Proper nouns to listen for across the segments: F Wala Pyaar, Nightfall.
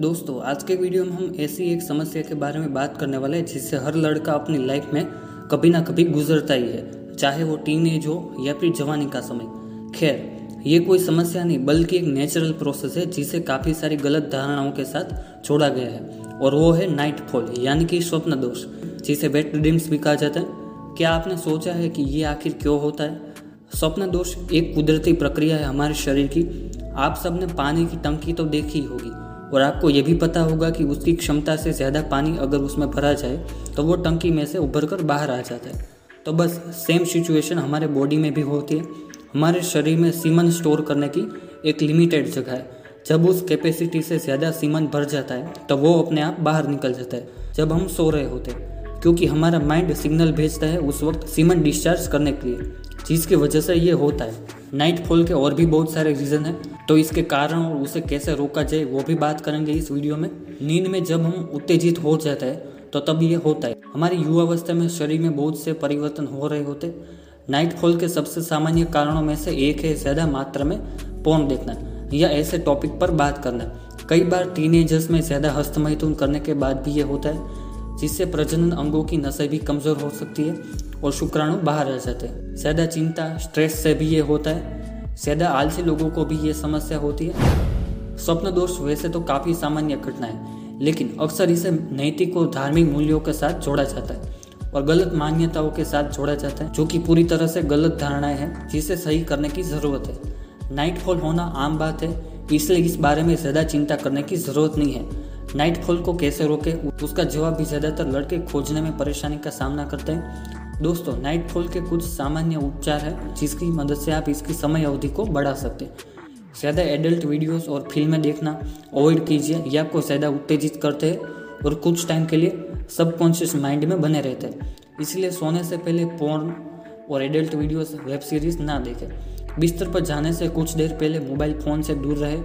दोस्तों आज के वीडियो में हम ऐसी एक समस्या के बारे में बात करने वाले हैं जिससे हर लड़का अपनी लाइफ में कभी ना कभी गुजरता ही है, चाहे वो टीनेज हो या फिर जवानी का समय। खैर ये कोई समस्या नहीं बल्कि एक नेचुरल प्रोसेस है जिसे काफ़ी सारी गलत धारणाओं के साथ छोड़ा गया है, और वो है नाइटफॉल यानी कि स्वप्न दोष, जिसे वेट ड्रीम्स भी कहा जाता है। क्या आपने सोचा है कि ये आखिर क्यों होता है? स्वप्न दोष एक कुदरती प्रक्रिया है हमारे शरीर की। आप सबने पानी की टंकी तो देखी होगी और आपको ये भी पता होगा कि उसकी क्षमता से ज़्यादा पानी अगर उसमें भरा जाए तो वो टंकी में से उभर कर बाहर आ जाता है। तो बस सेम सिचुएशन हमारे बॉडी में भी होती है। हमारे शरीर में सीमन स्टोर करने की एक लिमिटेड जगह है। जब उस कैपेसिटी से ज़्यादा सीमन भर जाता है तो वो अपने आप बाहर निकल जाता है जब हम सो रहे होते हैं, क्योंकि हमारा माइंड सिग्नल भेजता है उस वक्त सीमन डिस्चार्ज करने के लिए, जिसकी वजह से ये होता है। नाइटफॉल के और भी बहुत सारे रीज़न हैं, तो इसके कारण और उसे कैसे रोका जाए वो भी बात करेंगे इस वीडियो में। नींद में जब हम उत्तेजित हो जाता है तो तब ये होता है। हमारी युवावस्था में शरीर में बहुत से परिवर्तन हो रहे होते। नाइटफॉल के सबसे सामान्य कारणों में से एक है ज़्यादा मात्रा में पोर्न देखना या ऐसे टॉपिक पर बात करना। कई बार टीनेजर्स में ज़्यादा हस्तमैथुन करने के बाद भी ये होता है, जिससे प्रजनन अंगों की नसें भी कमज़ोर हो सकती है और शुक्राणु बाहर आ जाते हैं। ज़्यादा चिंता स्ट्रेस से भी ये होता है। ज़्यादा आलसी लोगों को भी ये समस्या होती है। स्वप्न दोष वैसे तो काफ़ी सामान्य घटना है, लेकिन अक्सर इसे नैतिक और धार्मिक मूल्यों के साथ जोड़ा जाता है और गलत मान्यताओं के साथ जोड़ा जाता है, जो कि पूरी तरह से गलत धारणाएँ हैं जिसे सही करने की ज़रूरत है। नाइटफॉल होना आम बात है, इसलिए इस बारे में ज़्यादा चिंता करने की ज़रूरत नहीं है। नाइटफॉल को कैसे रोके उसका जवाब भी ज़्यादातर लड़के खोजने में परेशानी का सामना करते हैं। दोस्तों नाइटफॉल के कुछ सामान्य उपचार हैं जिसकी मदद से आप इसकी समय अवधि को बढ़ा सकते हैं। ज़्यादा एडल्ट वीडियोस और फिल्में देखना अवॉइड कीजिए, ये आपको ज़्यादा उत्तेजित करते हैं और कुछ टाइम के लिए सबकॉन्शियस माइंड में बने रहते हैं। इसलिए सोने से पहले पोर्न और एडल्ट वीडियोस वेब सीरीज़ ना देखें। बिस्तर पर जाने से कुछ देर पहले मोबाइल फ़ोन से दूर रहे,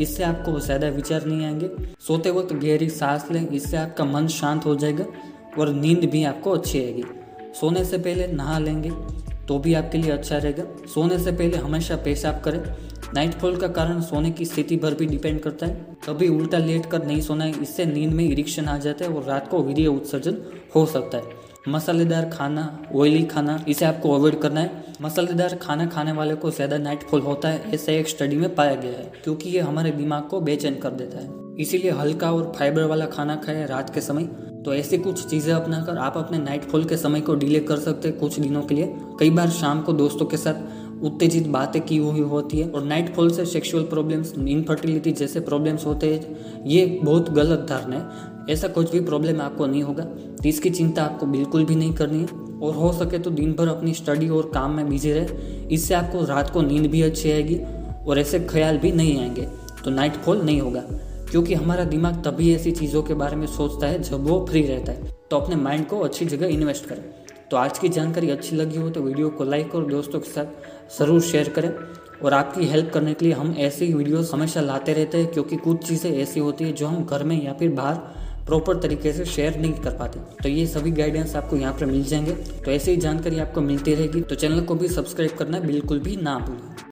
इससे आपको ज़्यादा विचार नहीं आएंगे। सोते वक्त गहरी सांस लें, इससे आपका मन शांत हो जाएगा और नींद भी आपको अच्छी आएगी। सोने से पहले नहा लेंगे तो भी आपके लिए अच्छा रहेगा। सोने से पहले हमेशा पेशाब करें। नाइटफॉल का कारण सोने की स्थिति पर भी डिपेंड करता है। कभी उल्टा लेट कर नहीं सोना है, इससे नींद में इरिक्शन आ जाता है और रात को वीर्य उत्सर्जन हो सकता है। मसालेदार खाना, ऑयली खाना, इसे आपको अवॉइड करना है। मसालेदार खाना खाने वाले को ज़्यादा नाइटफॉल होता है, ऐसा एक स्टडी में पाया गया है, क्योंकि ये हमारे दिमाग को बेचैन कर देता है। इसीलिए हल्का और फाइबर वाला खाना खाएं रात के समय। तो ऐसी कुछ चीज़ें अपनाकर आप अपने नाइटफॉल के समय को डिले कर सकते हैं कुछ दिनों के लिए। कई बार शाम को दोस्तों के साथ उत्तेजित बातें की हुई होती है, और नाइटफॉल से सेक्सुअल प्रॉब्लम्स, इनफर्टिलिटी जैसे प्रॉब्लम्स होते हैं, ये बहुत गलत धारणा है। ऐसा कुछ भी प्रॉब्लम आपको नहीं होगा, तो इसकी चिंता आपको बिल्कुल भी नहीं करनी है। और हो सके तो दिन भर अपनी स्टडी और काम में बिजी रहे, इससे आपको रात को नींद भी अच्छी आएगी और ऐसे ख्याल भी नहीं आएंगे, तो नाइटफॉल नहीं होगा। क्योंकि हमारा दिमाग तभी ऐसी चीज़ों के बारे में सोचता है जब वो फ्री रहता है। तो अपने माइंड को अच्छी जगह इन्वेस्ट करें। तो आज की जानकारी अच्छी लगी हो तो वीडियो को लाइक और दोस्तों के साथ ज़रूर शेयर करें, और आपकी हेल्प करने के लिए हम ऐसी वीडियोस हमेशा लाते रहते हैं, क्योंकि कुछ चीज़ें ऐसी होती है जो हम घर में या फिर बाहर प्रॉपर तरीके से शेयर नहीं कर पाते। तो ये सभी गाइडेंस आपको यहाँ पर मिल जाएंगे, तो ऐसी ही जानकारी आपको मिलती रहेगी। तो चैनल को भी सब्सक्राइब करना बिल्कुल भी ना भूलें।